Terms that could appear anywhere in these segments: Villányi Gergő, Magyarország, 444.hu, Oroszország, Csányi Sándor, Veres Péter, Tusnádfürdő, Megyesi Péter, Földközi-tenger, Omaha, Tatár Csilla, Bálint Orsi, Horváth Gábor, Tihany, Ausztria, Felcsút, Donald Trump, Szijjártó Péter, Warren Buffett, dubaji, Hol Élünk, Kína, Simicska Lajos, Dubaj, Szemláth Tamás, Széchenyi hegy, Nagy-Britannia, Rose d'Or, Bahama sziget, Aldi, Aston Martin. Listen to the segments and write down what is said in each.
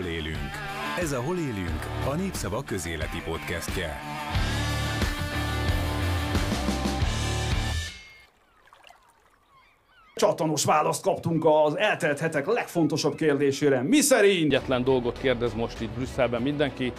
Hol élünk? Ez a Hol élünk, a Népszava közéleti podcastje. Csatanos választ kaptunk az eltelt hetek legfontosabb kérdésére. Miszerint? Egyetlen dolgot kérdez most itt Brüsszelben mindenki.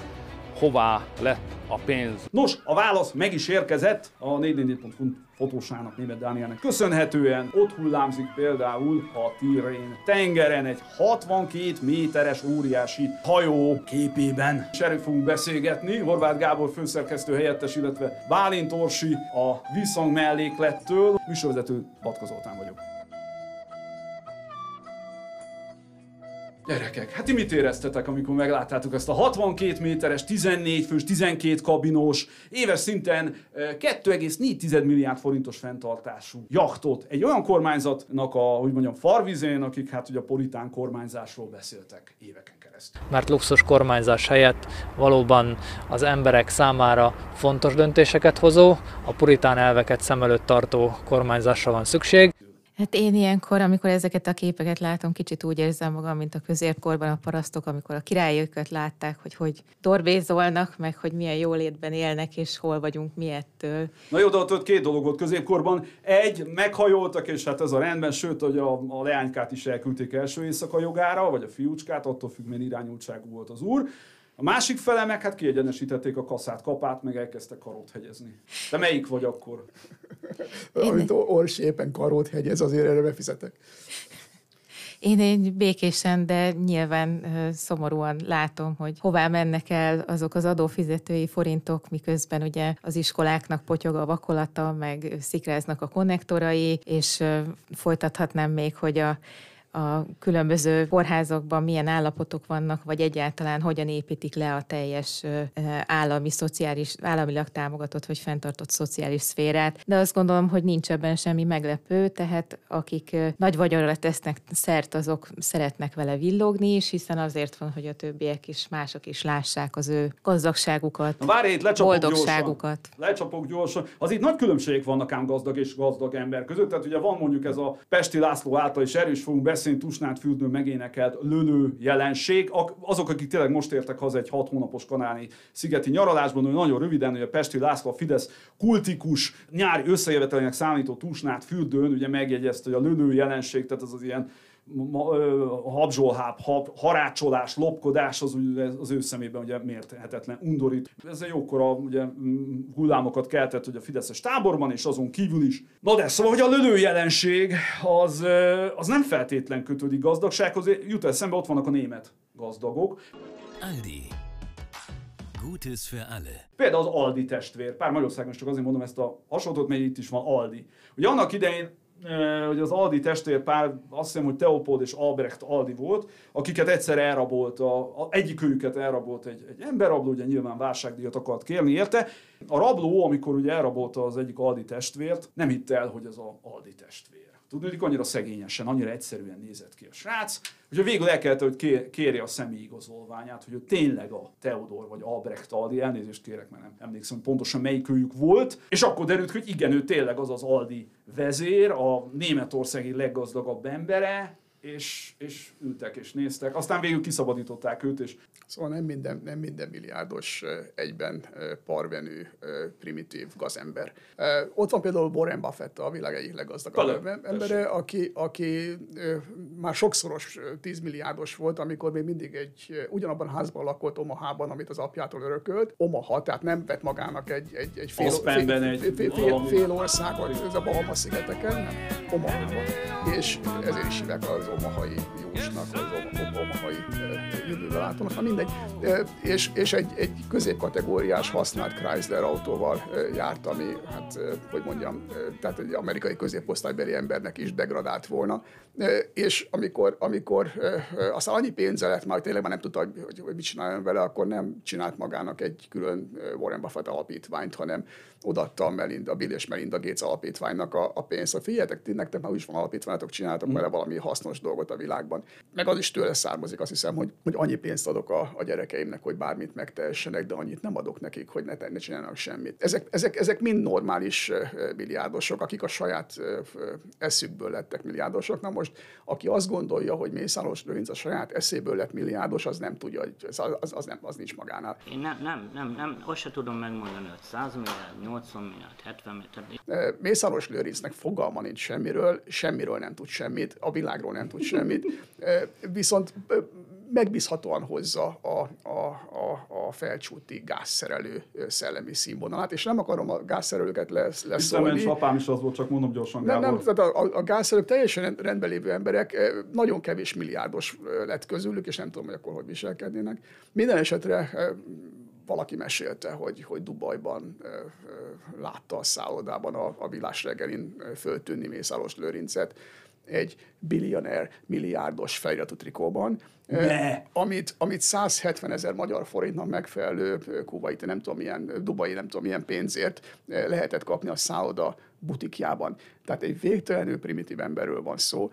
Hová lett a pénz? Nos, a válasz meg is érkezett a 444.hu fotósának, Németh Dánielnek köszönhetően. Ott hullámzik például a Tirréni-tengeren egy 62 méteres óriási hajó képében. És erről fogunk beszélgetni Horváth Gábor főszerkesztő helyettes, illetve Bálint Orsi a Visszhang melléklettől. Műsorvezető Batka Zoltán vagyok. Gyerekek, hát ti mit éreztetek, amikor megláttátok ezt a 62 méteres, 14 fős, 12 kabinos, éves szinten 2,4 milliárd forintos fenntartású jachtot egy olyan kormányzatnak a, hogy mondjam, farvizén, akik hát ugye a politán kormányzásról beszéltek éveken keresztül? Mert luxus kormányzás helyett valóban az emberek számára fontos döntéseket hozó, a puritán elveket szem előtt tartó kormányzásra van szükség. Hát én ilyenkor, amikor ezeket a képeket látom, kicsit úgy érzem magam, mint a középkorban a parasztok, amikor a királyöket látták, hogy dorbézolnak, meg hogy milyen jólétben élnek, és hol vagyunk mi ettől. Na jó, de ott két dolog volt középkorban. Egy, meghajoltak, és hát ez a rendben, sőt, hogy a leánykát is elküldték első éjszaka jogára, vagy a fiúcskát, attól függ, milyen irányultságú volt az úr. A másik fele meg hát kiegyenesítették a kaszát-kapát, meg elkezdtek karót hegyezni. De melyik vagy akkor? Amit Orsi éppen karót hegyez, azért erre befizetek. Én békésen, de nyilván szomorúan látom, hogy hová mennek el azok az adófizetői forintok, miközben ugye az iskoláknak potyog a vakolata, meg szikráznak a konnektorai, és folytathatnám még, hogy a különböző kórházakban milyen állapotok vannak, vagy egyáltalán hogyan építik le a teljes államilag támogatott vagy fenntartott szociális szférát. De azt gondolom, hogy nincs ebben semmi meglepő, tehát akik nagy vagyonra tesznek szert, azok szeretnek vele villogni is, hiszen azért van, hogy a többiek is, mások is lássák az ő gazdagságukat, boldogságukat. Lecsapok gyorsan. Az itt nagy különbségek vannak ám gazdag és gazdag ember között, tehát ugye van mondjuk ez a Pesti László által is erős fogunk beszélni, Tusnádfürdőn megénekelt lölő jelenség. Azok, akik tényleg most értek haza egy 6 hónapos kanári szigeti nyaralásban, hogy nagyon röviden, hogy a Pesti László a Fidesz kultikus nyári összejövetelének számító Tusnádfürdőn ugye megjegyezte, hogy a lölő jelenség, tehát az ilyen habzsolháb, harácsolás, lopkodás az ő szemében ugye mérhetetlen undorít. Ez egy jókora ugye, hullámokat keltett, hogy a fideszes táborban és azon kívül is. Na de szóval, hogy a lölő jelenség az nem feltétlen kötődik gazdagsághoz, jut eszembe, ott vannak a német gazdagok. Aldi. Gutes für alle. Például az Aldi testvér. Pár Magyarországon csak azért mondom ezt a hasonlót, mert itt is van Aldi. Ugye annak idején hogy az Aldi testvérpár, azt hiszem, hogy Teodor és Albrecht Aldi volt, akiket egyszer elrabolt, egyikőjüket elrabolt egy emberrabló, ugye nyilván válságdíjat akart kérni érte. A rabló, amikor ugye elrabolta az egyik Aldi testvért, nem hitte el, hogy ez az Aldi testvér. Tudnodik, annyira szegényesen, annyira egyszerűen nézett ki a srác, hogy végül el kellett, hogy kérje a személyigazolványát, hogy ő tényleg a Teodor vagy Albrecht Aldi, elnézést kérek, mert nem emlékszem, hogy pontosan melyikőjük volt, és akkor derült, hogy igen, ő tényleg az az Aldi vezér, a németországi leggazdagabb embere, és ültek és néztek. Aztán végül kiszabadították őt. És... Szóval nem minden milliárdos egyben parvenű, primitív gazember. Ott van például Warren Buffett, a világ egyik leggazdagabb embere, aki már sokszoros 10 milliárdos volt, amikor még mindig egy ugyanabban házban lakott Omahában, amit az apjától örökölt. Omaha, tehát nem vett magának egy fél országot, ez a Bahama szigeteken, Omahában. És ezért is hívják az omahai jósnak, az omahai jövőbelátónak, ha mindegy. És egy középkategóriás használt Chrysler autóval járt, ami, hát, hogy mondjam, tehát egy amerikai középosztálybeli embernek is degradált volna. És amikor aztán annyi pénze lett már, tényleg már nem tudta, hogy mit csináljon vele, akkor nem csinált magának egy külön Warren Buffett alapítványt, hanem odaadta a Bill és Melinda Gates alapítványnak a pénzt. Figyeljetek, nektek már úgy is van alapítványok, csináltak vele valami hasznos más dolgot a világban. Meg az is tőle származik, azt hiszem, hogy annyi pénzt adok a gyerekeimnek, hogy bármit megtehessenek, de annyit nem adok nekik, hogy ne csinálnak semmit. Ezek mind normális milliárdosok, akik a saját eszükből lettek milliárdosok. Na most, aki azt gondolja, hogy Mészáros Lőrinc a saját eszéből lett milliárdos, az nem tudja, az nincs magánál. Én nem, azt se tudom megmondani, hogy 100 milliárd, 80 milliárd, 70 milliárd. Mészáros Lőrincnek fogalma nincs semmiről nem tud semmit, a világról nem tud semmit, viszont megbízhatóan hozza a felcsúti gázszerelő szellemi színvonalát, és nem akarom a gázszerelőket leszólni. Itt apám is az volt, csak mondom gyorsan, Gábor. Nem, tehát a gázszerelők teljesen rendben lévő emberek, nagyon kevés milliárdos lett közülük, és nem tudom, hogy akkor hogy viselkednének. Minden esetre valaki mesélte, hogy Dubajban látta a szállodában a villás reggelin föltűnni Mészáros Lőrincet, egy billionaire, milliárdos feliratú trikóban, amit 170 000 magyar forintnak megfelelő kuwaiti, nem tudom milyen, dubai, nem tudom milyen pénzért lehetett kapni a szálloda butikjában. Tehát egy végtelenül primitív emberről van szó,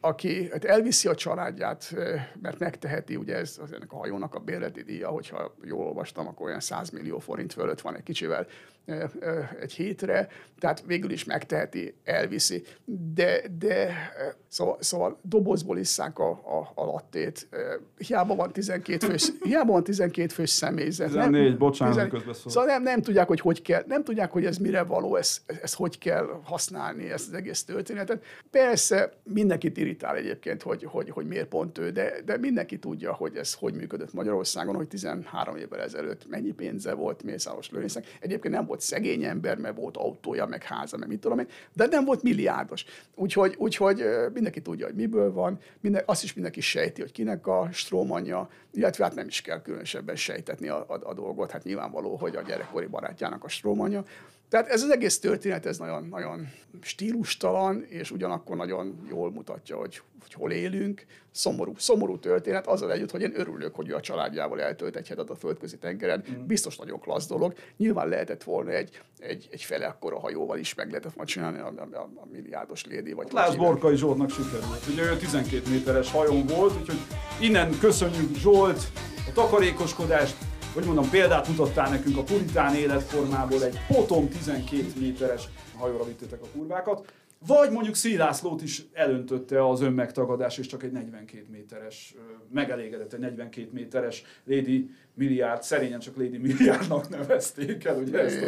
aki elviszi a családját, mert megteheti, ugye ez ennek a hajónak a bérleti díja, hogyha jól olvastam, akkor olyan 100 millió forint fölött van egy kicsivel egy hétre, tehát végül is megteheti, elviszi, de szóval dobozból isszák a lattét. Hiába van 12 fős személyzet. 14, bocsánat, közbeszól. Szóval nem tudják, hogy kell, nem tudják, hogy ez mire való, ezt hogy kell használni, ezt az egész történetet. Persze mindenkit irritál egyébként, hogy miért pont ő, de mindenki tudja, hogy ez hogy működött Magyarországon, hogy 13 évvel ezelőtt mennyi pénze volt Mészáros Lőrincnek. Egyébként nem volt szegény ember, mert volt autója, meg háza, meg mit tudom én, de nem volt milliárdos. Úgyhogy mindenki tudja, hogy miből van, azt is mindenki sejti, hogy kinek a strómanja, illetve hát nem is kell különösebben sejtetni a dolgot, hát nyilvánvaló, hogy a gyerekkori barátjának a strómanja. Tehát ez az egész történet, ez nagyon, nagyon stílustalan, és ugyanakkor nagyon jól mutatja, hogy hol élünk. Szomorú történet, azzal együtt, hogy én örülök, hogy ő a családjával eltölt egy hetet a Földközi-tengeren. Biztos nagyon klassz dolog. Nyilván lehetett volna egy fele akkora hajóval is meg lehetett majd csinálni a milliárdos lédi. Lásd, Borkai Zsoltnak sikerült. Ugye ő 12 méteres hajón volt, úgyhogy innen köszönjük, Zsolt, a takarékoskodást. Hogy mondom, példát mutattál nekünk a puritán életformából, egy potom 12 méteres hajóra vittétek a kurvákat, vagy mondjuk Szílászlót is elöntötte az önmegtagadás, és csak egy 42 méteres, megelégedett egy 42 méteres lady milliárd, szerényen csak lady milliárdnak nevezték el, ugye ezt a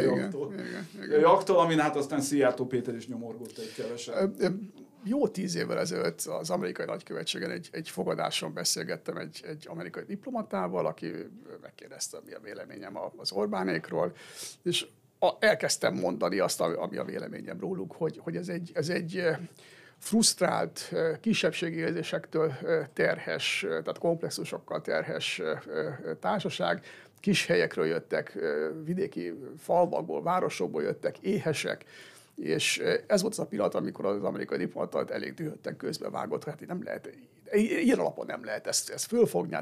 jaktot, amin hát aztán Szijjártó Péter is nyomorgott egy keveset. Jó 10 évvel ezelőtt az amerikai nagykövetségen egy fogadáson beszélgettem egy amerikai diplomatával, aki megkérdezte, mi a véleményem az Orbánékról, és elkezdtem mondani azt, ami a véleményem róluk, hogy ez egy frusztrált, kisebbségi érzésektől terhes, tehát komplexusokkal terhes társaság. Kis helyekről jöttek, vidéki falvakból, városokból jöttek, éhesek, és ez volt az a pillanat, amikor az amerikai diplomatát elég dühötten közbevágott, hát nem lehet, ilyen alapon nem lehet ezt fölfogni,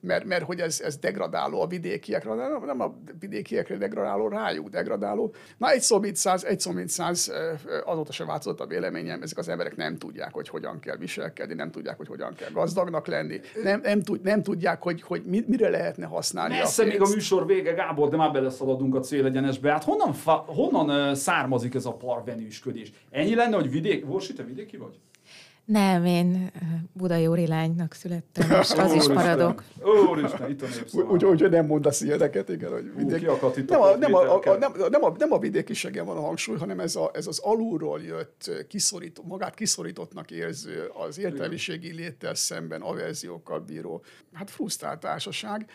mert hogy ez degradáló a vidékiekre, nem a vidékiekre degradáló, rájuk degradáló. Na egy szó mint száz, azóta sem változott a véleményem, ezek az emberek nem tudják, hogy hogyan kell viselkedni, nem tudják, hogy hogyan kell gazdagnak lenni, nem tudják, hogy mire lehetne használni a pénzt. Messze még a műsor vége, Gábor, de már beleszaladunk a célegyenesbe. Hát honnan származik ez a parvenűsködés? Ennyi lenne, hogy Orsi, te vidéki vagy? Nem, én budai úrilánynak születtem, és az is paradok. Úristen, itt a Népszava. Úgyhogy nem mondasz ilyeneket, igen, hogy vidéki. Nem a vidékiségen van a hangsúly, hanem ez az alulról jött, magát kiszorítottnak érző, az értelmiségi léttel szemben averziókkal bíró, hát frusztrált társaság.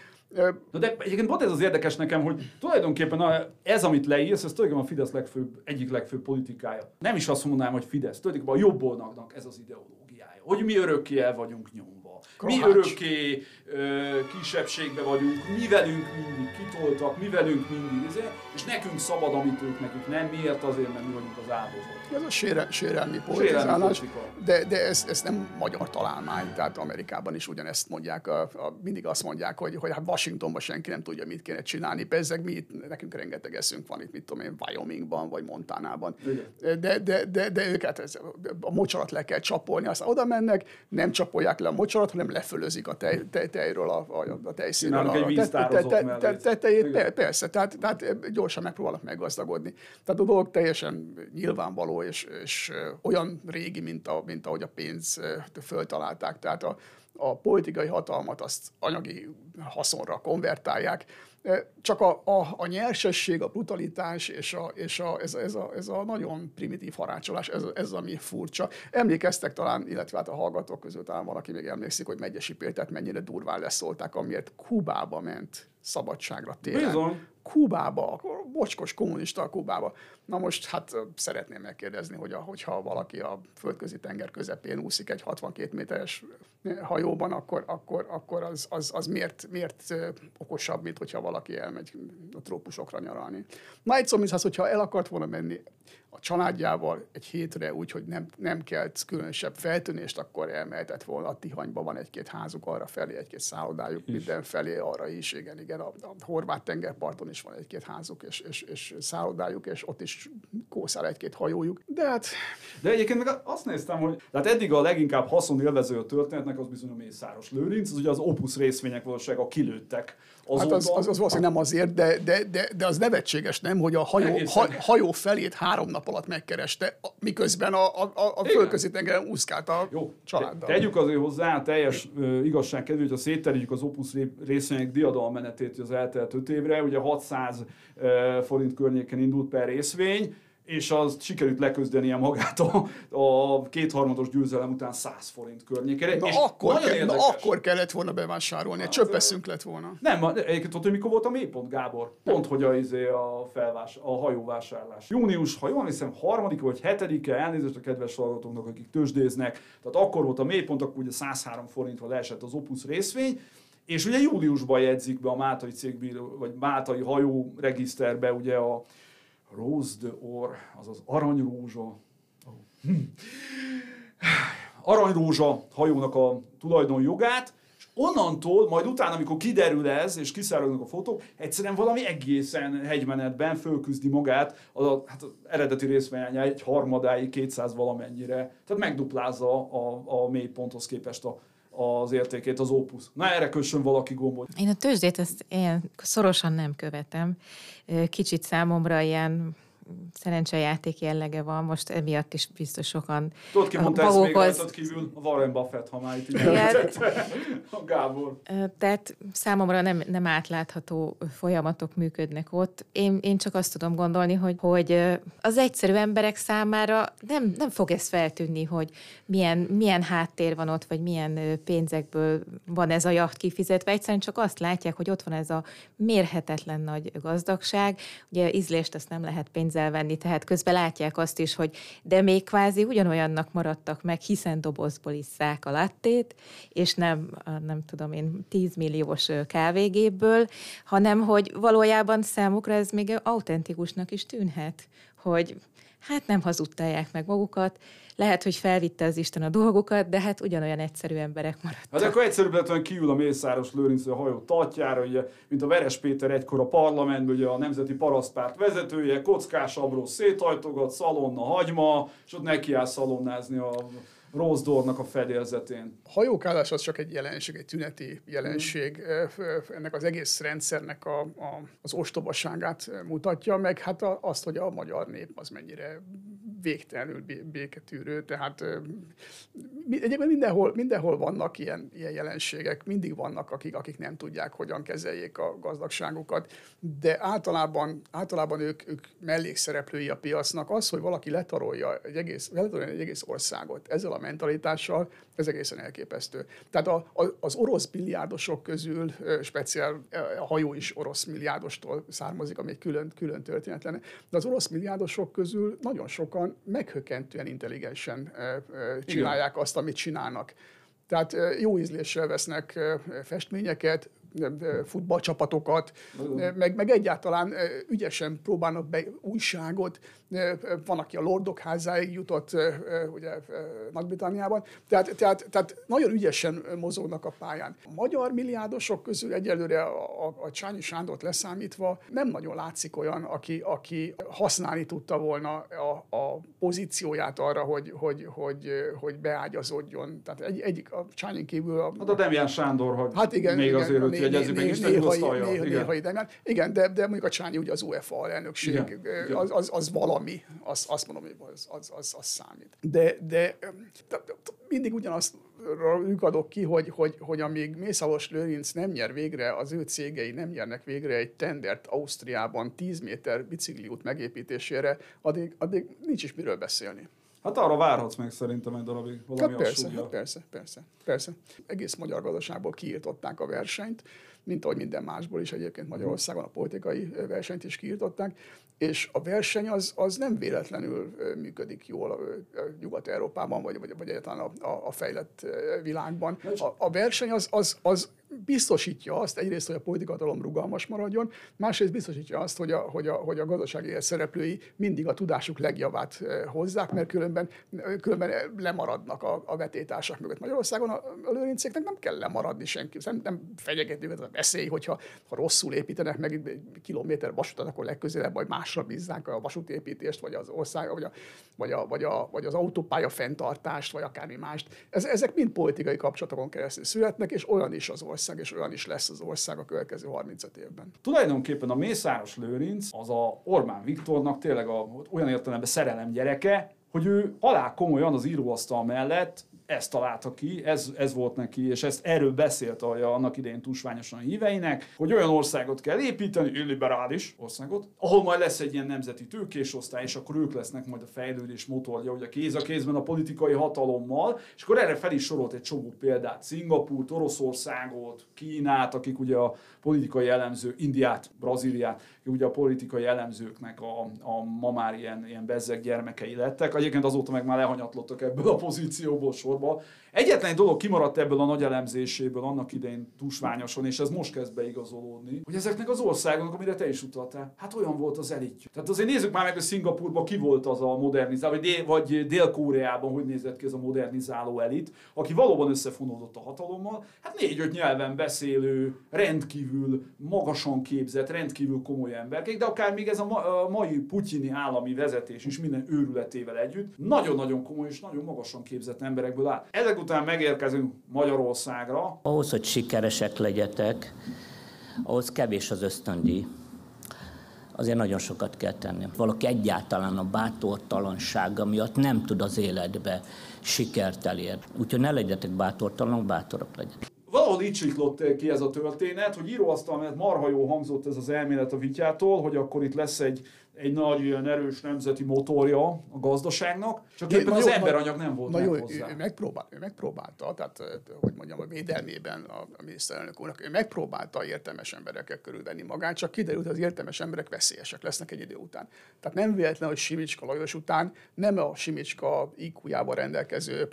De egyébként volt ez az érdekes nekem, hogy tulajdonképpen ez, amit leírsz, ez tulajdonképpen a Fidesz egyik legfőbb politikája. Nem is azt mondanám, hogy Fidesz, tulajdonképpen a jobboldalnak ez az ideológiája. hogy mi örökké el vagyunk nyomva, mi örökké kisebbségbe vagyunk, mi velünk mindig kitoltak, mi velünk mindig, és nekünk szabad, amit ők nekik nem, miért azért, mert mi vagyunk az áldozatok. Ez a sérelmi politizálás, de ez nem magyar találmány, tehát Amerikában is ugyanezt mondják, mindig azt mondják, hogy hát Washingtonban senki nem tudja, mit kéne csinálni, bezzeg mi itt, nekünk rengeteg eszünk van itt, mit tudom én, Wyomingban, vagy Montanában, de őket a mocsarat le kell csapolni, aztán oda mennek, nem csapolják le a mocsarat, hanem lefölözik a tejről, a tejszínről. Csinálunk egy víztározók mellé. Persze, tehát gyorsan megpróbálnak meggazdagodni. Tehát a dolog teljesen nyilvánvaló, és olyan régi, mint ahogy a pénzt föltalálták. Tehát a politikai hatalmat azt anyagi haszonra konvertálják. Csak a nyersesség, a brutalitás és ez a nagyon primitív harácsolás, ez ami furcsa. Emlékeztek talán, illetve hát a hallgatók közül talán valaki még emlékszik, hogy Megyesi Pétert mennyire durván leszólták, amiért Kubába ment szabadságra télen. Bizony. Kubába, bocskos kommunista Kubába. Na most hát szeretném megkérdezni, hogyha valaki a Földközi-tenger közepén úszik egy 62 méteres hajóban, akkor az miért okosabb, mint hogyha valaki elmegy a trópusokra nyaralni. Na egy szó, hogyha el akart volna menni a családjával egy hétre úgy, hogy nem kelt különösebb feltűnést, akkor elmehetett volna. A Tihanyban van egy-két házuk arra felé, egy-két szállodájuk mindenfelé, arra is, igen, a horvát tengerparton is van egy-két házuk és szállodájuk, és ott is kószál egy-két hajójuk. De hát... De egyébként meg azt néztem, hogy tehát eddig a leginkább haszonélvező a történetnek az bizony a Mészáros Lőrinc, az ugye az Opus részvények valósága kilőttek. Azonban... Hát az valószínűleg nem azért, de az nevetséges, nem, hogy a hajó felét 3 nap alatt megkereste, miközben a Földközi-tengeren úszkált a jó, családdal. Tegyük azért hozzá, teljes igazság kedvéért, hogyha szétterjük az Opus részvények diadalmenetét az eltelt 5 évre, ugye 600 forint környéken indult per részvény, és azt sikerült leközdenie magát a 2/3-os győzelem után 100 forint környékére. Na akkor kellett volna bevásárolni, csöppeszünk lett volna. Nem, egyébként ott, hogy mikor volt a mélypont, Gábor? Pont, hogy a hajóvásárlás. Június, ha jól hiszem, 3. vagy 7-e, elnézést a kedves hallgatóknak, akik tőzsdéznek, tehát akkor volt a mélypont, akkor ugye 103 forintra leesett az Opus részvény, és ugye júliusban jegyzik be a máltai cégbíró, vagy máltai hajóregiszterbe ugye a Rose d'Or, azaz aranyrózsa, aranyrózsa hajónak a tulajdonjogát, és onnantól, majd utána, amikor kiderül ez, és kiszárognak a fotók, egyszerűen valami egészen hegymenetben fölküzdi magát, az eredeti részvénye egy harmadáig, 200 valamennyire, tehát megduplázza a mélyponthoz képest az értékét, az Opus. Na, erre kössön valaki gombot. Én a tőzsdét ezt ilyen szorosan nem követem. Kicsit számomra ilyen szerencsejáték jellege van, most emiatt is biztos sokan... Tudod, ki mondta ezt még rajtad kívül? A Warren Buffett, ha már itt így említette. A Gábor. Tehát számomra nem átlátható folyamatok működnek ott. Én csak azt tudom gondolni, hogy az egyszerű emberek számára nem fog ez feltűnni, hogy milyen háttér van ott, vagy milyen pénzekből van ez a jacht kifizetve. Egyszerűen csak azt látják, hogy ott van ez a mérhetetlen nagy gazdagság. Ugye ízlést ezt nem lehet pénzzel venni, tehát közben látják azt is, hogy de még kvázi ugyanolyannak maradtak meg, hiszen dobozból isszák a lattét, és nem tudom én 10 milliós kávégépből, hanem hogy valójában számukra ez még autentikusnak is tűnhet, hogy hát nem hazudtálják meg magukat, lehet, hogy felvitte az Isten a dolgokat, de hát ugyanolyan egyszerű emberek maradtak. Hát akkor egyszerűbb lett, hogy kiül a Mészáros Lőrinc a hajó tatjára, ugye, mint a Veres Péter egykor a parlamentben, ugye a Nemzeti Parasztpárt vezetője, kockás abró széthajtogat, szalonna, hagyma, és ott nekiáll szalonnázni a Rose d'Ornak a fedélzetén. A hajókázás az csak egy jelenség, egy tüneti jelenség. Ennek az egész rendszernek az ostobaságát mutatja, meg hát azt, hogy a magyar nép az mennyire végtelenül béketűrő. Tehát egyébként mindenhol vannak ilyen jelenségek, mindig vannak, akik nem tudják, hogyan kezeljék a gazdagságukat, de általában ők mellékszereplői a piacnak. Az, hogy valaki letarolja egy egész országot ezzel a mentalitással, ez egészen elképesztő. Tehát az orosz milliárdosok közül, speciál a hajó is orosz milliárdostól származik, ami egy külön történet lenne, de az orosz milliárdosok közül nagyon sokan egyszerűen meghökkentően intelligensen csinálják Igen. azt, amit csinálnak. Tehát jó ízléssel vesznek festményeket, futballcsapatokat, meg egyáltalán ügyesen próbálnak be újságot. Van, aki a Lordok házáig jutott ugye Nagy-Britanniában. Tehát nagyon ügyesen mozognak a pályán. A magyar milliárdosok közül egyelőre a Csányi Sándort leszámítva nem nagyon látszik olyan, aki használni tudta volna a pozícióját arra, hogy beágyazódjon. Tehát egyik a Csányin kívül... a Demján Sándor, hogy hát igen, még igen, azért igen, de mondjuk a Csányi ugye az UEFA elnökség, az valami, azt mondom, hogy az számít. De mindig ugyanazt adok ki, hogy amíg Mészáros Lőrinc nem nyer végre, az ő cégei nem nyernek végre egy tendert Ausztriában 10 méter bicikliút megépítésére, addig nincs is miről beszélni. Hát arra várhatsz meg szerintem egy darabig valami abszurdja. Persze. Egész magyar gazdaságból kiirtották a versenyt, mint ahogy minden másból is egyébként Magyarországon a politikai versenyt is kiirtották, és a verseny az nem véletlenül működik jól a Nyugat-Európában, vagy egyáltalán a fejlett világban. A verseny az biztosítja azt, egyrészt, hogy a politikadalom rugalmas maradjon, másrészt biztosítja azt, hogy a gazdasági élet szereplői mindig a tudásuk legjavát hozzák, mert különben lemaradnak a vetétársak mögött. Magyarországon a Lőrincéknek nem kell lemaradni senki, nem fenyegetni őket a veszély, hogyha rosszul építenek meg egy kilométer vasutat, akkor legközelebb vagy másra bízzák a vasútépítést, vagy az ország, vagy az autópálya fenntartást, vagy akármi mást. Ezek mind politikai kapcsolatokon keresztül születnek, és olyan is az ország, és olyan is lesz az ország a következő 35 évben. Tulajdonképpen a Mészáros Lőrinc az a Orbán Viktornak tényleg olyan értelemben szerelem gyereke, hogy ő alá komolyan az íróasztal mellett ezt találta ki, ez volt neki, és ezt erről beszélt annak idején tusványosan a híveinek, hogy olyan országot kell építeni, illiberális országot, ahol majd lesz egy ilyen nemzeti tőkésosztály, és akkor ők lesznek majd a fejlődés motorja, ugye kéz a kézben a politikai hatalommal, és akkor erre fel is sorolt egy csomó példát, Szingapurt, Oroszországot, Kínát, akik ugye a politikai elemző, Indiát, Brazíliát, ugye a politikai elemzőknek a ma már ilyen bezzeg gyermekei lettek, egyébként azóta meg már lehanyatlottak ebből a pozícióból sorba. Egyetlen dolog kimaradt ebből a nagy elemzéséből annak idején tusványosan, és ez most kezd beigazolódni, hogy ezeknek az országoknak, amire te is utaltál, hát olyan volt az elitjük. Tehát azért nézzük már meg, hogy Szingapurban ki volt az a modernizáló, vagy Dél-Koreában hogy nézett ki ez a modernizáló elit, aki valóban összefonódott a hatalommal, hát 4-5 nyelven beszélő, rendkívül magasan képzett, rendkívül komoly emberek, de akár még ez a mai putyini állami vezetés is minden őrületével együtt nagyon-nagyon komoly és nagyon magasan képzett emberekből áll. Ezek után megérkezünk Magyarországra. Ahhoz, hogy sikeresek legyetek, ahhoz kevés az ösztöndíj. Azért nagyon sokat kell tenni. Valaki egyáltalán a bátortalansága miatt nem tud az életbe sikert elérni. Úgyhogy ne legyetek bátortalanok, bátorok legyetek. Valahol így csiklott ki ez a történet, hogy íróasztal, mert marha jól hangzott ez az elmélet a Vityától, hogy akkor itt lesz egy nagy, ilyen erős nemzeti motorja a gazdaságnak, csak éppen az emberanyag nem volt meg hozzá. Ő megpróbálta, tehát hogy mondjam, a védelmében a miniszterelnök úrnak, ő megpróbálta értelmes emberekkel körülvenni magát, csak kiderült, hogy az értelmes emberek veszélyesek lesznek egy idő után. Tehát nem véletlen, hogy Simicska Lajos után nem a Simicska IQ-jával rendelkező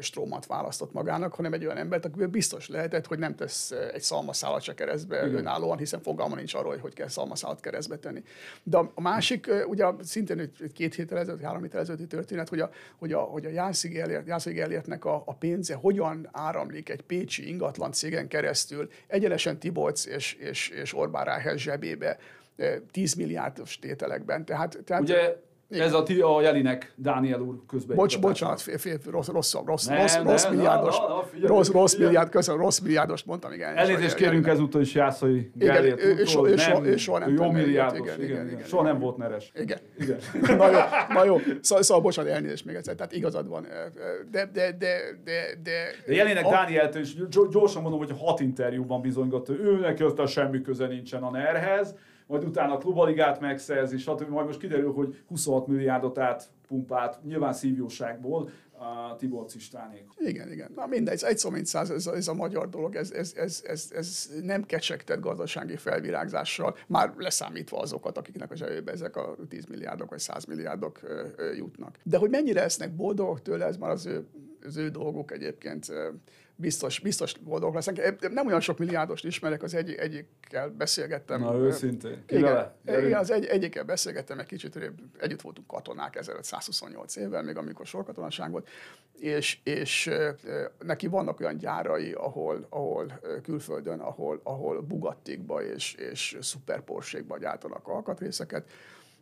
Strómat választott magának, hanem egy olyan embert, akiből biztos lehetett, hogy nem tesz egy szalmaszálat se keresztbe önállóan, hiszen fogalma nincs arról, hogy kell szalmaszálat keresztbe tenni. De a másik, ugye szintén 2 héttel ezelőtt, 3 héttel ezelőtti történet, hogy a Jászai Gellértnek a pénze hogyan áramlik egy pécsi ingatlan cégen keresztül egyenesen Tiborcz és Orbán Ráhel zsebébe 10 milliárdos tételekben. Tehát ugye ez a Jelinek Dániel úr közben. Bocsánat, rossz milliárdos mondtam, igen. Elnézést kérünk ezúttal is Jászai Gellért úrtól. Ő soha nem volt neres. Igen. Na jó, szóval bocsánat, elnézést még egyszer, tehát igazad van. De Jelinek Dánieltől is gyorsan mondom, hogy 6 interjúban bizonygatta, ő neki aztán semmi köze nincsen a nerhez. majd utána a klubaligát megszerzi, stb. Majd most kiderül, hogy 26 milliárdot átpumpált, nyilván szívjóságból a Tiborcz Istvánék. Igen, igen. Na mindegy, egy szó mint száz, ez a magyar dolog, ez nem kecsegtet gazdasági felvirágzással, már leszámítva azokat, akiknek a zsebébe ezek a 10 milliárdok vagy 100 milliárdok jutnak. De hogy mennyire lesznek boldogok tőle, ez már az ő dolguk egyébként. Biztos boldog lesznek. Nem olyan sok milliárdost ismerek, az egyikkel beszélgettem. Na őszintén. Igen, az egyikkel beszélgettem egy kicsit, együtt voltunk katonák 1528 évvel, még amikor sorkatonaság volt, és neki vannak olyan gyárai, ahol külföldön, ahol Bugattikba és Super Porsche-kba gyártanak alkatrészeket.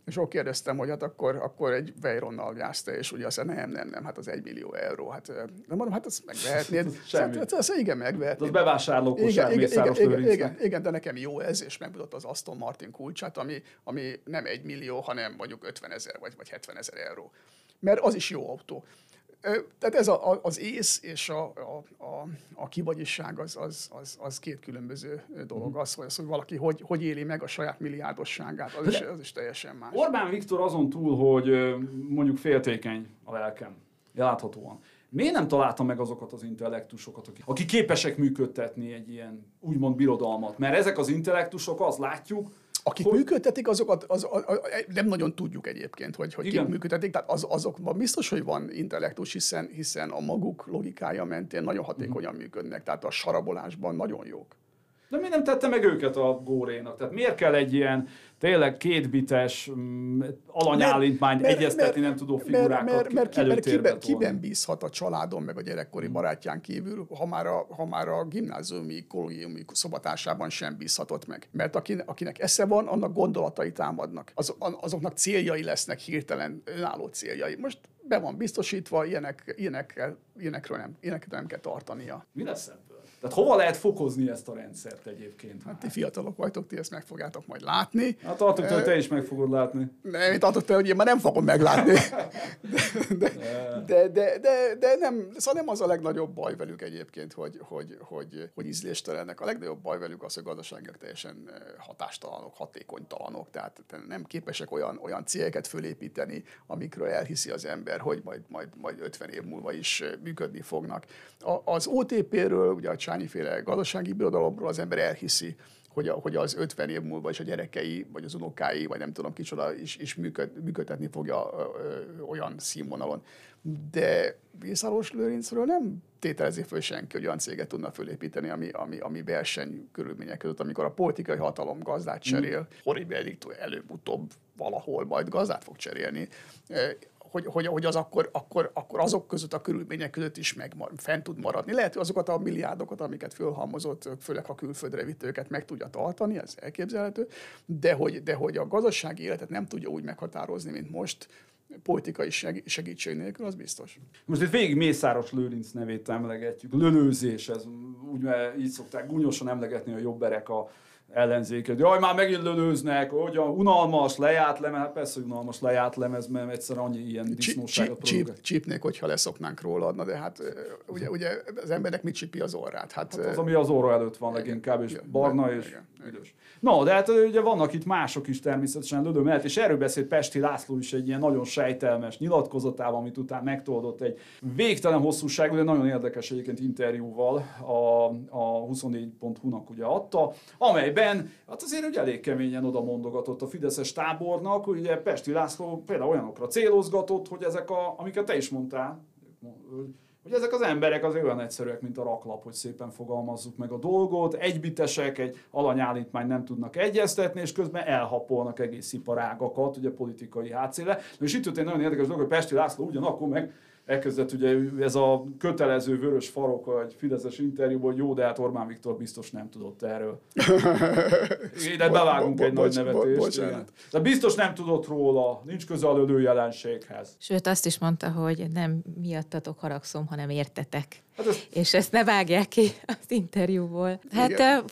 És ott kérdeztem, hogy hát akkor egy Veyronnal jársz-e, és ugye azt mondja, nem, hát az 1 millió euró. Hát nem mondom, hát azt megvehetnéd. Igen, megvehetnéd. Az bevásárlókosár Mészáros Lőrincnek. Igen, de nekem jó ez, és megmutatta az Aston Martin kulcsát, ami nem 1 millió, hanem mondjuk 50 000 vagy 70 000 euró. Mert az is jó autó. Tehát ez az ész és a kivagyiság az két különböző dolog. Az, hogy valaki hogy éli meg a saját milliárdosságát, az is teljesen más. Orbán Viktor azon túl, hogy mondjuk féltékeny a lelkem, láthatóan. Miért nem találta meg azokat az intellektusokat, akik képesek működtetni egy ilyen úgymond birodalmat? Mert ezek az intellektusok, azt látjuk, akik működtetik, azokat nem nagyon tudjuk egyébként, hogy kik működtetik, tehát azokban biztos, hogy van intellektus, hiszen a maguk logikája mentén nagyon hatékonyan működnek, tehát a sarabolásban nagyon jók. De miért nem tette meg őket a górénak? Tehát miért kell egy ilyen tényleg kétbites alanyállítmányt egyeztetni nem tudó figurákat előtérbe tolni? Kiben bízhat a családon, meg a gyerekkori barátján kívül, ha már a gimnáziumi, kollégiumi szobatársában sem bízhatott meg? Mert akinek esze van, annak gondolatai támadnak. Azoknak céljai lesznek, hirtelen önálló céljai. Most be van biztosítva, ilyenekről nem kell tartania. Mi lesz ebből? Tehát hova lehet fokozni ezt a rendszert egyébként? Hát ti fiatalok vagytok, ti ezt meg fogjátok majd látni. Hát tartok tőle, te is meg fogod látni. Nem, én tartok tőle, hogy én már nem fogom meglátni. De nem, szóval nem az a legnagyobb baj velük egyébként, hogy ízléstelenek. A legnagyobb baj velük az, hogy gazdaságilag teljesen hatástalanok, hatékonytalanok. Tehát nem képesek olyan cégeket fölépíteni, amikről elhiszi az ember, hogy majd 50 év múlva is működni fognak. Az OTP-ről, ugye a Csányi-féle gazdasági birodalomról az ember elhiszi, hogy az 50 év múlva is a gyerekei, vagy az unokái, vagy nem tudom kicsoda is működtetni fogja olyan színvonalon. De Mészáros Lőrincről nem tételezi föl senki, hogy olyan céget tudna fölépíteni, ami verseny körülmények között, amikor a politikai hatalom gazdát cserél, Horváth Viktor előbb-utóbb valahol majd gazdát fog cserélni, hogy az akkor azok között, a körülmények között is fent tud maradni. Lehet, hogy azokat a milliárdokat, amiket fölhalmozott, főleg ha külföldre vitt őket, meg tudja tartani, ez elképzelhető, de hogy a gazdasági életet nem tudja úgy meghatározni, mint most, politikai segítség nélkül, az biztos. Most itt végig Mészáros Lőrinc nevét emlegetjük. Lölőzés, ez úgy, így szokták gúnyosan emlegetni a jobberek a ellenzéket. Jaj, már megint lölőznek, ugyan, unalmas, lejárt lemez, hát persze, hogy unalmas, lejárt lemez, mert egyszer annyi ilyen disznóságot produkál. Csípnék, hogyha leszoknánk róla, de hát ugye az embernek mit csípi az orrát? Hát az, ami az orra előtt van leginkább, és barna és üdös. No, de hát ugye vannak itt mások is természetesen lölő mellett, és erről beszélt Pesti László is egy ilyen nagyon sejtelmes nyilatkozatával, amit után megtoldott egy végtelen hosszúságú, de nagyon érdekes egyébként interjúval a 24.hu-nak ugye adta, amely ben, hát azért ugye elég keményen oda mondogatott a fideszes tábornak, ugye Pesti László például olyanokra célozgatott, hogy ezek amiket te is mondtál, hogy ezek az emberek azért olyan egyszerűek, mint a raklap, hogy szépen fogalmazzuk meg a dolgot, egybitesek, egy alanyállítmány nem tudnak egyeztetni, és közben elhapolnak egész iparágakat, ugye politikai hátszéle. És itt jött egy nagyon érdekes dolog, hogy Pesti László ugyanakkor meg elkezdett ugye ez a kötelező vörös farok egy fideszes interjúból, jó, de hát Orbán Viktor biztos nem tudott erről. Ide bevágunk egy nagy nevetést. De biztos nem tudott róla, nincs köze a lölő jelenséghez. Sőt, azt is mondta, hogy nem miattatok haragszom, hanem értetek. Hát az... És ezt ne vágják ki az interjúból. Hát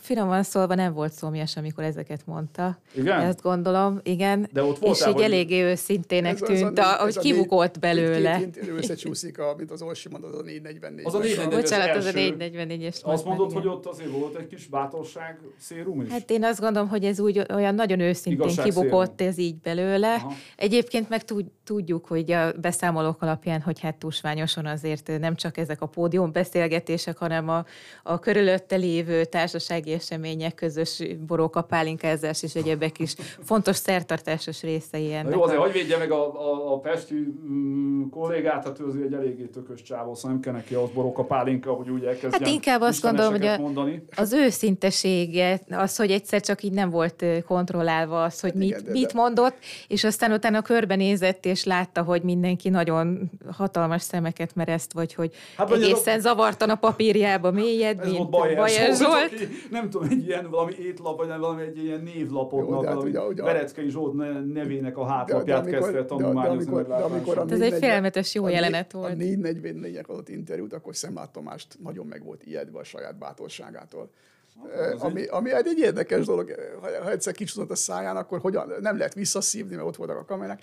finoman szólva nem volt szomjas, amikor ezeket mondta. Igen? Ezt gondolom, igen. De ott voltál, és így eléggé őszintének tűnt, ahogy kivugolt belőle. Két összecsúszik, amit az Orsi mondott, az a 444. Az a 444-es. Bocsánat, az a 444-es. Azt mondod, hogy ott azért volt egy kis bátorság szérum is? Hát én azt gondolom, hogy ez úgy olyan nagyon őszintén kibukott ez így belőle. Aha. Egyébként meg tudjuk, hogy a beszámolók alapján, hogy hát túlsványosan azért nem csak ezek a pódiumbeszélgetések, hanem a körülötte lévő társasági események, közös borókapálinkázás és egyebek is fontos szertartásos részei ennek. Na jó, azért hagyj védje meg a pesti kollégát, hát ő egy eléggé tökös csávó, szóval nem kell neki az borókapálinka, hogy úgy elkezdjen. Hát inkább azt gondolom, hogy az őszintesége, az, hogy egyszer csak így nem volt kontrollálva az, hogy mit mondott, és aztán utána körbenézett, és látta, hogy mindenki nagyon hatalmas szemeket mereszt, vagy hogy hát, egészen zavartan a papírjába mélyed, mint Bajer Zsolt. Nem tudom, egy ilyen valami étlap, vagy valami egy ilyen névlapotnak, valami Bereckei Zsolt nevének a hátlapját kezdte tanulmányozni. Ez egy félelmetes jó jelenet volt. A 444-nek adott interjút, akkor Szemláth Tamást nagyon meg volt ijedve a saját bátorságától. Ami egy érdekes dolog, ha egyszer kicsúszott a száján, akkor hogyan, nem lehet visszaszívni, mert ott voltak a kamerák.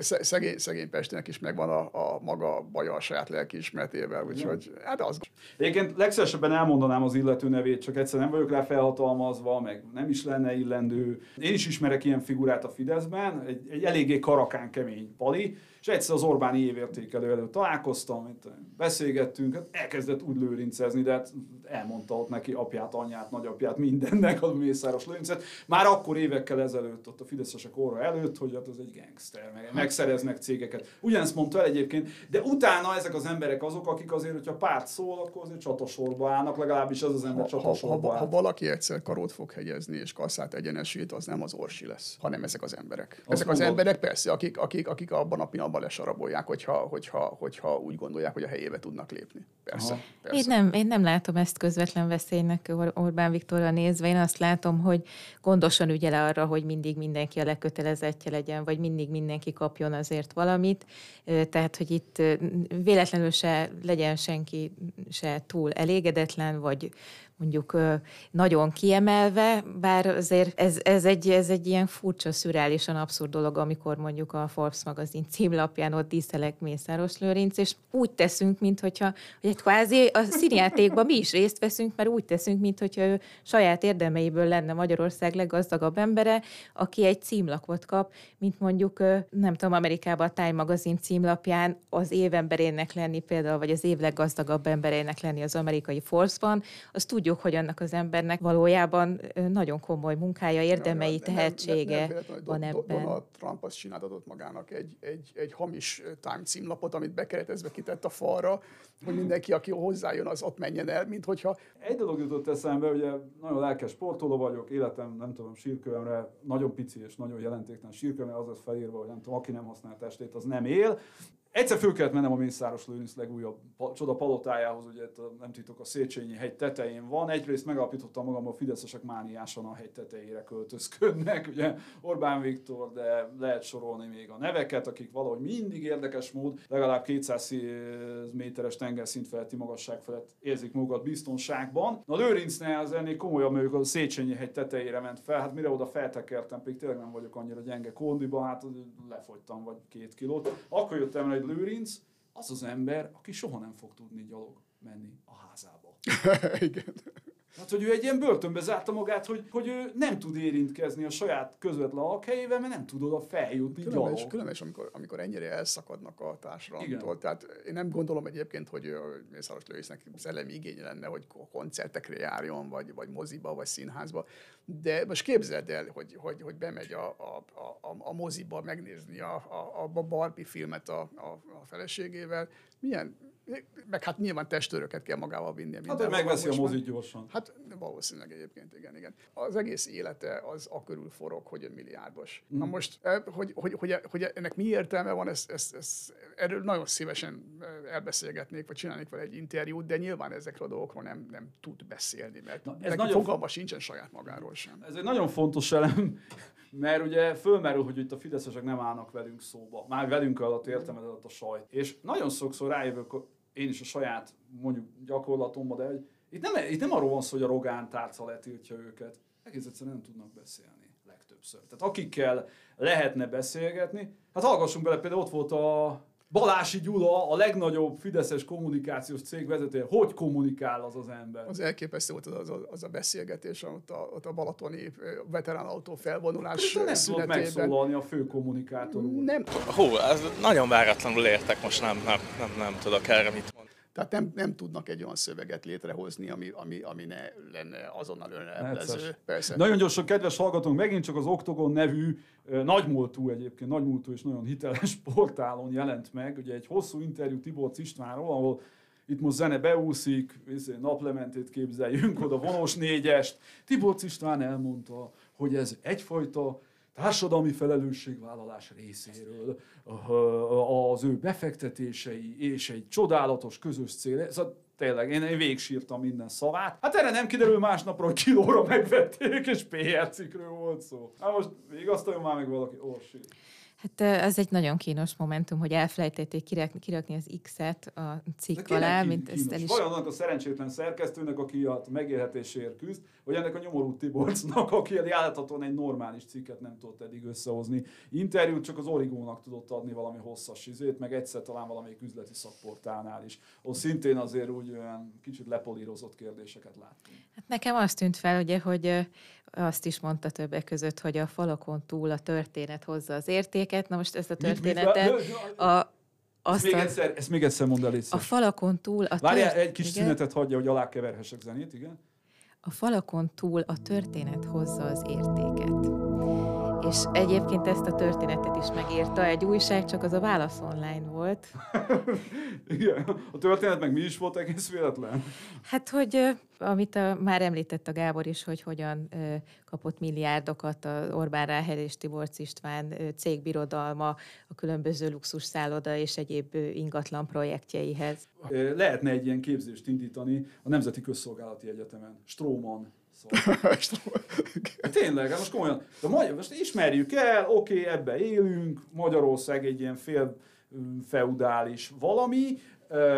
Szegény Pestének is megvan a maga baja a saját lelki ismertével, úgyhogy hát az. Egyébként legszívesebben elmondanám az illető nevét, csak egyszer nem vagyok rá felhatalmazva, meg nem is lenne illendő. Én is ismerek ilyen figurát a Fideszben, egy eléggé karakán kemény pali, és egyszer az Orbáni évértékelő előtt találkoztam, beszélgettünk, hát elkezdett úgy lőrincezni, de hát elmondta ott neki apját, anyját, nagyapját, mindennek a Mészáros Lőrincet. Már akkor évekkel ezelőtt, ott a fideszesek orra előtt, hogy hát az egy gangster, megszereznek cégeket. Ugyanezt mondta el egyébként, de utána ezek az emberek azok, akik azért, hogyha párt szól, akkor azért csatasorba állnak, legalábbis ez az ember csatasorba áll. Ha valaki egyszer karót fog hegyezni és kasszát egyenesít, az nem az Orsi lesz, hanem ezek az emberek. Ezek az emberek persze, akik abban a pillanatban lesarabolják, hogyha úgy gondolják, hogy a helyébe tudnak lépni. Persze. Én nem látom ezt közvetlen veszélynek Orbán Viktorra nézve. Én azt látom, hogy gondosan ügyel arra, hogy mindig mindenki a lekötelezettje legyen, vagy mindig mindenki kapjon azért valamit. Tehát, hogy itt véletlenül se legyen senki se túl elégedetlen, vagy mondjuk nagyon kiemelve, bár azért ez egy ilyen furcsa, szürreálisan abszurd dolog, amikor mondjuk a Forbes magazin címlapján ott díszelek Mészáros Lőrinc, és úgy teszünk, mintha kvázi a színjátékban mi is részt veszünk, mert úgy teszünk, mintha ő saját érdemeiből lenne Magyarország leggazdagabb embere, aki egy címlapot kap, mint mondjuk, nem tudom, Amerikában a Time magazin címlapján az évemberének lenni például, vagy az év leggazdagabb emberének lenni az amerikai Forbes-ban, az tudjuk, hogy annak az embernek valójában nagyon komoly munkája, érdemei, tehetsége van ebben. Donald Trump azt csináltatott magának egy hamis Time címlapot, amit bekeretezve kitett a falra, hogy mindenki, aki hozzájön, az ott menjen el, mint hogyha... Egy dolog jutott eszembe, ugye nagyon lelkes sportoló vagyok, életem, nem tudom, sírkövemre, nagyon pici és nagyon jelentéktelen sírkövemre, az lesz felírva, hogy nem tudom, aki nem használ testét, az nem él. Egyszer föl kellett mennem a Mészáros Lőrinc legújabb csoda palotájához, ugye nem titok, a Széchenyi hegy tetején van. Egyrészt megállapítottam magam, a fideszesek mániásan a hegy tetejére költözködnek, ugye Orbán Viktor, de lehet sorolni még a neveket, akik valahogy mindig érdekes mód, legalább 200 méteres tengerszint feletti magasság felett érzik magukat biztonságban. Na Lőrincnél az ennél komolyabb, mert a Széchenyi hegy tetejére ment fel, hát mire oda feltekertem, pedig tényleg nem vagyok annyira gyenge kondiban, hát lefogytam vagy 2 kilót. Akkor jöttem rá, Lőrinc az az ember, aki soha nem fog tudni gyalog menni a házába. Igen. Hát, hogy ő egy ilyen börtönbe zárta magát, hogy ő nem tud érintkezni a saját közvetlen lakhelyével, mert nem tud oda feljutni gyalog. Különös, amikor ennyire elszakadnak a társadalomtól. Tehát én nem gondolom egyébként, hogy Mészáros Lőrincnek szellemi igénye lenne, hogy koncertekre járjon, vagy moziba, vagy színházba. De most képzeld el, hogy bemegy a moziba megnézni a Barbie filmet a feleségével. Milyen... Meg hát nyilván testőröket kell magával vinni. Hát ő megveszi a mozit gyorsan. Hát valószínűleg egyébként, igen. Az egész élete az akörül forog, hogy 1 milliárdos. Na most, hogy ennek mi értelme van, erről nagyon szívesen elbeszélgetnék, vagy csinálnék vele egy interjút, de nyilván ezekről a dolgokról nem tud beszélni, mert neki fogalma sincsen saját magáról sem. Ez egy nagyon fontos elem, mert ugye fölmerül, hogy itt a fideszesek nem állnak velünk szóba. Már velünk alatt értem, ez alatt a sajt. És nagyon sokszor rájövök én is a saját mondjuk gyakorlatomban, de itt nem arról van szó, hogy a Rogán tárca letiltja őket. Egész egyszerűen nem tudnak beszélni legtöbbször. Tehát akikkel lehetne beszélgetni, hát hallgassunk bele, például ott volt a Balási Gyula, a legnagyobb fideszes kommunikációs cég vezetője. Hogy kommunikál az ember? Az elképesztő volt az a beszélgetés, ott a balatoni veteránautó felvonulás születében. Nem tudott megszólalni a fő kommunikátor úr. Nem. Hú, ez nagyon váratlanul értek, most nem tudok erre mit mondani. Tehát nem tudnak egy olyan szöveget létrehozni, ami ne lenne azonnal önrendelező. Persze. Nagyon gyorsan, kedves hallgatónk, megint csak az Oktogon nevű, nagymúltú és nagyon hiteles portálon jelent meg. Ugye egy hosszú interjú Tiborcz Istvánról, ahol itt most zene beúszik, naplementét képzeljünk oda, Vonós négyest. Tiborcz István elmondta, hogy ez egyfajta társadalmi felelősségvállalás részéről az ő befektetései és egy csodálatos közös cél. Szóval tényleg, én végsírtam minden szavát. Hát erre nem kiderül másnapra, hogy kilóra megvették, és PR cikkről volt szó. Hát most igazoljon már meg valaki, Orsi. Hát ez egy nagyon kínos momentum, hogy elfelejtették kirakni az X-et a cikk alá, mint ezt el is... Vajon annak a szerencsétlen szerkesztőnek, aki a megélhetésért küzd, vagy ennek a nyomorult Tiborcznak, aki állíthatóan egy normális cikket nem tudott eddig összehozni. Interjút csak az Origónak tudott adni valami hosszas izét, meg egyszer talán valamelyik üzleti szakportálnál is. Ott szintén azért úgy olyan kicsit lepolírozott kérdéseket láttunk. Hát nekem azt tűnt fel, ugye, hogy azt is mondta többek között, hogy a falakon túl a történet hozza az értéket. Na most ezt a történetet... Ezt még egyszer mondd el, a falakon túl a történet... Várjál, egy kis szünetet hagyja, hogy alákeverhessek zenét, igen? A falakon túl a történet hozza az értéket. És egyébként ezt a történetet is megírta egy újság, csak az a Válasz Online volt. Igen, a történet meg mi is volt egész véletlen? Hát, hogy amit már említett a Gábor is, hogy hogyan kapott milliárdokat az Orbán Ráhel és Tiborcz István cégbirodalma, a különböző luxusszálloda és egyéb ingatlan projektjeihez. Lehetne egy ilyen képzést indítani a Nemzeti Közszolgálati Egyetemen, Stróman. Szóval. Tényleg, most komolyan. De most ismerjük el, oké, ebbe élünk, Magyarország egy ilyen félfeudális valami,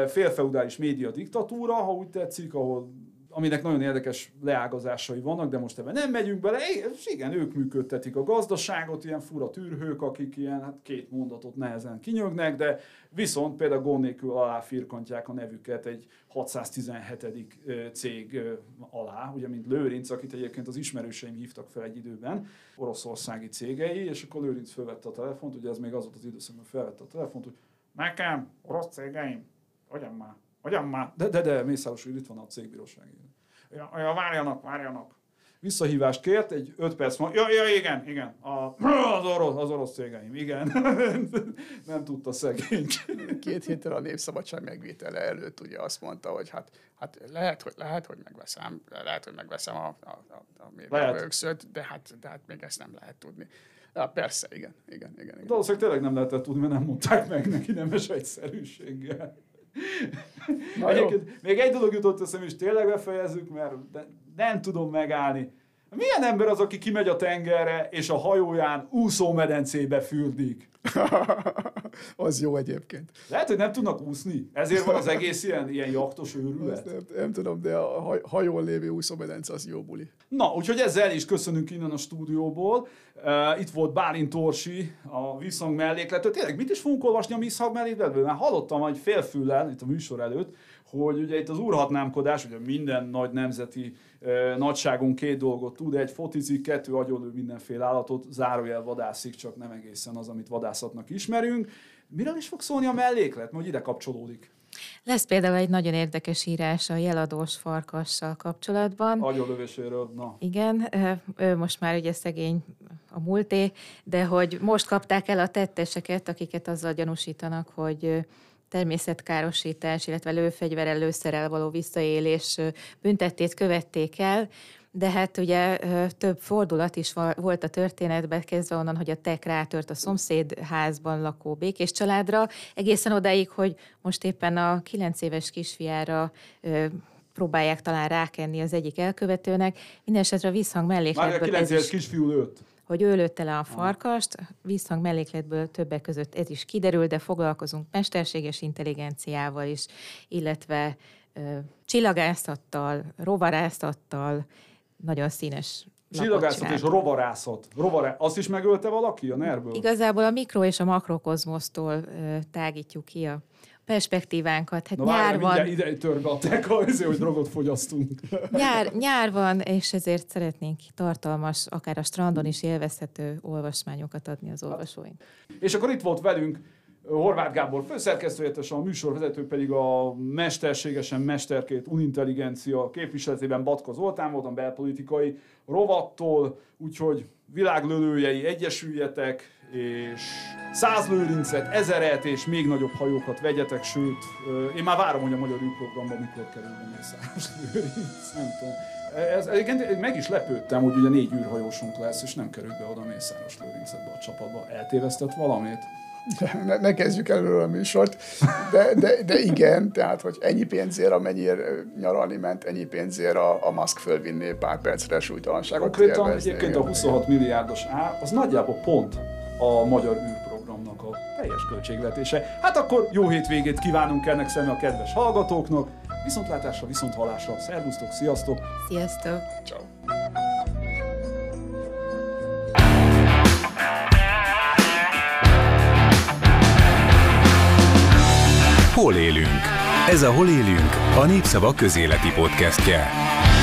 félfeudális média diktatúra, ha úgy tetszik, aminek nagyon érdekes leágazásai vannak, de most ebben nem megyünk bele, és igen, ők működtetik a gazdaságot, ilyen fura tűrhők, akik ilyen, hát két mondatot nehezen kinyögnek, de viszont például gond nélkül alá firkantják a nevüket egy 617. cég alá, ugye mint Lőrinc, akit egyébként az ismerőseim hívtak fel egy időben, oroszországi cégei, és akkor Lőrinc felvette a telefont, ugye ez még az volt az időszakban, felvette a telefont, hogy nekem, orosz cégeim, hogyan már? De, Mészáros úr, itt van a cégbíróság. Ja, várjanak. Visszahívást kért, egy 5 perc múlva. Ja, igen. Az orosz cégeim, igen. Nem tudta szegény. 2 héttel a Népszabadság megvétele előtt ugye azt mondta, hogy hát lehet, hogy megveszem a mérnököt, de hát még ezt nem lehet tudni. Ja, persze, igen. De azok tényleg nem lehetett tudni, mert nem mondták meg neki nemes egyszerűséggel. Egyébként még egy dolog jutott eszem, és tényleg befejezzük, mert nem tudom megállni. Milyen ember az, aki kimegy a tengerre, és a hajóján úszómedencébe fürdik? Az jó egyébként. Lehet, hogy nem tudnak úszni. Ezért van az egész ilyen jachtos őrület. Nem tudom, de a hajón lévő úszómedence az jó buli. Na, úgyhogy ezzel is köszönünk innen a stúdióból. Itt volt Bálint Orsi, a Visszhang mellékletől. Tényleg, mit is fogunk olvasni a Visszhang mellékletből? Már hallottam egy félfüllel itt a műsor előtt, hogy ugye itt az úrhatnámkodás, ugye minden nagy nemzeti nagyságon 2 dolgot tud, egy fotizik, 2 agyonlő mindenféle állatot, zárójel vadászik, csak nem egészen az, amit vadászatnak ismerünk. Miről is fog szólni a melléklet? Majd ide kapcsolódik. Lesz például egy nagyon érdekes írás a jeladós farkassal kapcsolatban. Agyonlövéséről, na. Igen, ő most már ugye szegény a múlté, de hogy most kapták el a tetteseket, akiket azzal gyanúsítanak, hogy természetkárosítás, illetve lőfegyverrel, lőszerrel való visszaélés büntettét követték el, de hát ugye több fordulat is volt a történetben, kezdve onnan, hogy a tek rátört a szomszédházban lakó békés családra, egészen odáig, hogy most éppen a 9 éves kisfiára próbálják talán rákenni az egyik elkövetőnek, mindenesetre a Visszhang mellékletben... Már a 9 éves kisfiú lőtt. hogy ő lőtte le a farkast, Visszhang mellékletből többek között ez is kiderül, de foglalkozunk mesterséges intelligenciával is, illetve csillagászattal, rovarászattal, nagyon színes. Csillagászat és rovarászat. Azt is megölte valaki a NER-ből? Igazából a mikro- és a makrokozmosztól tágítjuk ki a perspektívánkat. Hát na nyár van. Mindjárt ide törbe a teka, ezért, hogy drogot fogyasztunk. Nyár van, és ezért szeretnénk tartalmas, akár a strandon is élvezhető olvasmányokat adni az olvasóink. És akkor itt volt velünk Horváth Gábor főszerkesztőjeles, a műsorvezető pedig a mesterségesen mesterkét unintelligencia képviseletében Batka Zoltán volt, a belpolitikai rovattól, úgyhogy világlőlőjei egyesüljetek, és 100 lőrincet, 1000-et, és még nagyobb hajókat vegyetek, sőt, én már várom, hogy a magyar űrprogramban mikor kerül a Mészáros Lőrinc, nem tudom. Egyébként meg is lepődtem, hogy ugye 4 űrhajósunk lesz, és nem került be oda a Mészáros Lőrinc ebbe a csapatba. Eltévesztett valamit? Ne kezdjük előről a műsort, de igen, tehát, hogy ennyi pénzért, amennyire nyaralni ment, ennyi pénzért a Musk fölvinné pár percre súlytalanságot. Konkrétan egyébként a 26 milliárdos ár, az nagyjából pont a magyar űrprogramnak a teljes költségvetése. Hát akkor jó hétvégét kívánunk ennek szemben a kedves hallgatóknak, viszontlátásra, viszonthallásra, szervusztok, sziasztok! Sziasztok! Ciao. Hol élünk? Ez a Hol élünk, a Népszava közéleti podcastje.